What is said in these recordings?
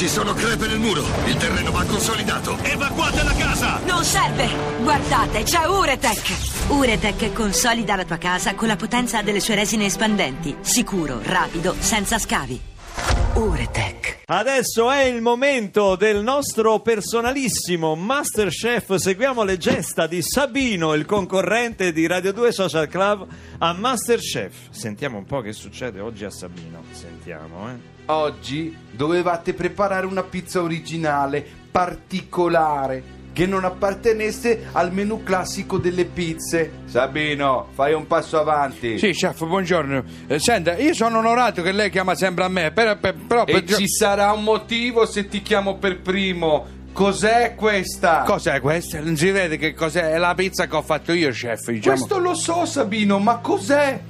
Ci sono crepe nel muro. Il terreno va consolidato. Evacuate la casa! Non serve! Guardate, c'è Uretek! Uretek consolida la tua casa con la potenza delle sue resine espandenti. Sicuro, rapido, senza scavi. Uretek. Adesso è il momento del nostro personalissimo Masterchef. Seguiamo le gesta di Sabino, il concorrente di Radio 2 Social Club a Masterchef. Sentiamo un po' che succede oggi a Sabino. Sentiamo, Oggi dovevate preparare una pizza originale, particolare, che non appartenesse al menù classico delle pizze. Sabino, fai un passo avanti. Sì, chef, buongiorno. Senta, io sono onorato che lei chiama sempre a me, però... ci sarà un motivo se ti chiamo per primo. Cos'è questa? Cos'è questa? Non si vede che cos'è? È la pizza che ho fatto io, chef, diciamo. Questo lo so, Sabino, ma cos'è?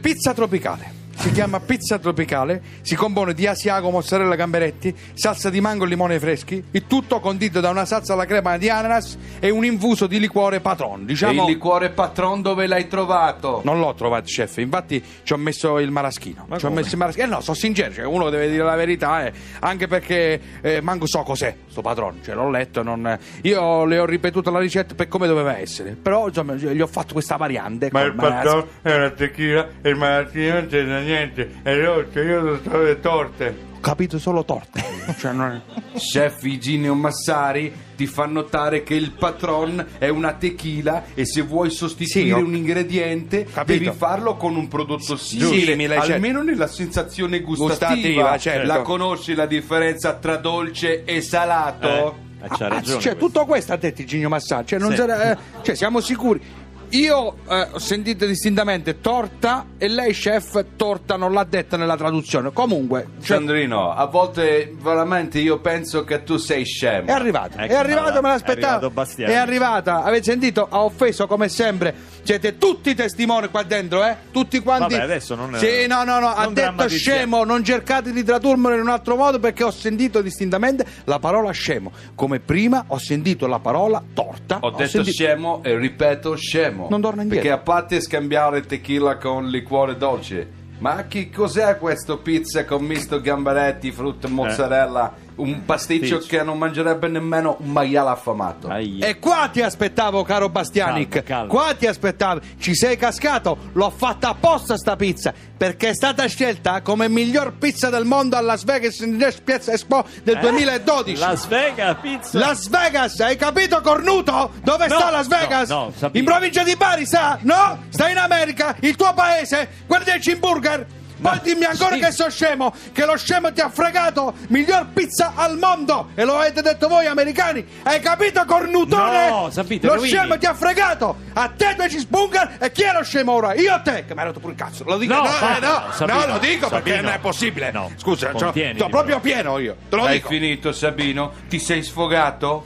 Pizza tropicale. Si chiama pizza tropicale, si compone di asiago, mozzarella, gamberetti, salsa di mango e limone freschi, il tutto condito da una salsa alla crema di ananas e un infuso di liquore patron, diciamo. E il liquore patron dove l'hai trovato? Non l'ho trovato, chef, infatti ci ho messo il maraschino. Ma ci ho messo il maraschino. No, sono sincero, cioè uno deve dire la verità, anche perché manco so cos'è sto patron, cioè l'ho letto, non... Io le ho ripetuto la ricetta per come doveva essere, però insomma gli ho fatto questa variante. Ma il patron è una tequila e il maraschino c'è una... Niente, è rotto, io lo so le torte. Ho capito solo torte. Cioè non è... Chef Iginio Massari ti fa notare che il patron è una tequila e se vuoi sostituire un ingrediente devi farlo con un prodotto simile, almeno nella sensazione gustativa. Certo. La conosci la differenza tra dolce e salato? C'ha ragione, cioè, tutto questo ha detto Iginio Massari, cioè, non sarà, cioè, siamo sicuri. Io ho sentito distintamente torta e lei, chef, torta non l'ha detta nella traduzione. Comunque, cioè... Sandrino, a volte veramente io penso che tu sei scemo. È arrivato, ecco, me l'aspettavo. È arrivata, avete sentito? Ha offeso come sempre. Siete tutti testimoni qua dentro, tutti quanti. Vabbè, adesso non... Sì, no, ha detto scemo. Non cercate di tradurmelo in un altro modo, perché ho sentito distintamente la parola scemo. Come prima ho sentito la parola torta. Ho detto scemo e ripeto scemo. Non torna indietro. Perché a parte scambiare tequila con liquore dolce, ma che cos'è questo pizza con misto gamberetti, frutta e mozzarella? Un pasticcio che non mangerebbe nemmeno un maiale affamato. Aia. E qua ti aspettavo, caro Bastianich. Qua ti aspettavo. Ci sei cascato. L'ho fatta apposta sta pizza, perché è stata scelta come miglior pizza del mondo alla Las Vegas Pizza Expo del 2012. Las Vegas pizza. Las Vegas, hai capito, cornuto? Dove sta Las Vegas? No, in provincia di Bari, sa? No? Sta in America, il tuo paese. Guarda il cheeseburger. Ma poi dimmi ancora che sono scemo, che lo scemo ti ha fregato. Miglior pizza al mondo, e lo avete detto voi americani. Hai capito, cornutone? No, sapete, lo scemo ti ha fregato. A te due cheeseburger, e chi è lo scemo ora? Io o te? Che mi hai rotto pure il cazzo. Lo dico, Sabino, lo dico, Sabino, perché non è possibile. No. Scusa, sto proprio pieno io. Te lo dico. Hai finito, Sabino? Ti sei sfogato?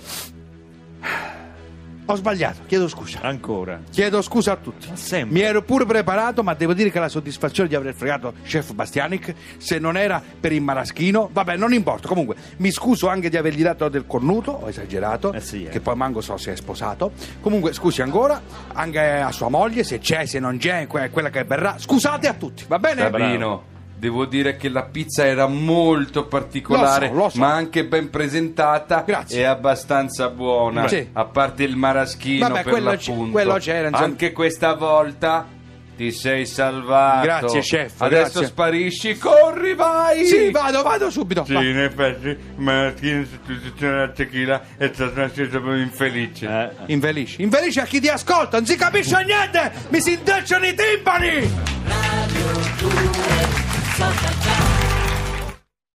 Ho sbagliato, chiedo scusa. Ancora. Chiedo scusa a tutti. Mi ero pure preparato, ma devo dire che la soddisfazione di aver fregato chef Bastianich, se non era per il maraschino, vabbè, non importa. Comunque, mi scuso anche di avergli dato del cornuto, ho esagerato, che poi manco so se è sposato. Comunque, scusi ancora, anche a sua moglie, se c'è, se non c'è, quella che verrà. Scusate a tutti, va bene? Sabino, devo dire che la pizza era molto particolare, lo so. Ma anche ben presentata. Grazie. E abbastanza buona, a parte il maraschino. Vabbè, per l'appunto. Quello c'era, insomma. Anche questa volta ti sei salvato. Grazie, chef. Adesso sparisci, corri, vai. Sì, vado subito. Sì, in effetti il maraschino in sostituzione alla tequila è stato una scelta infelice. Infelice a chi ti ascolta, non si capisce niente. Mi si intrecciano i timpani.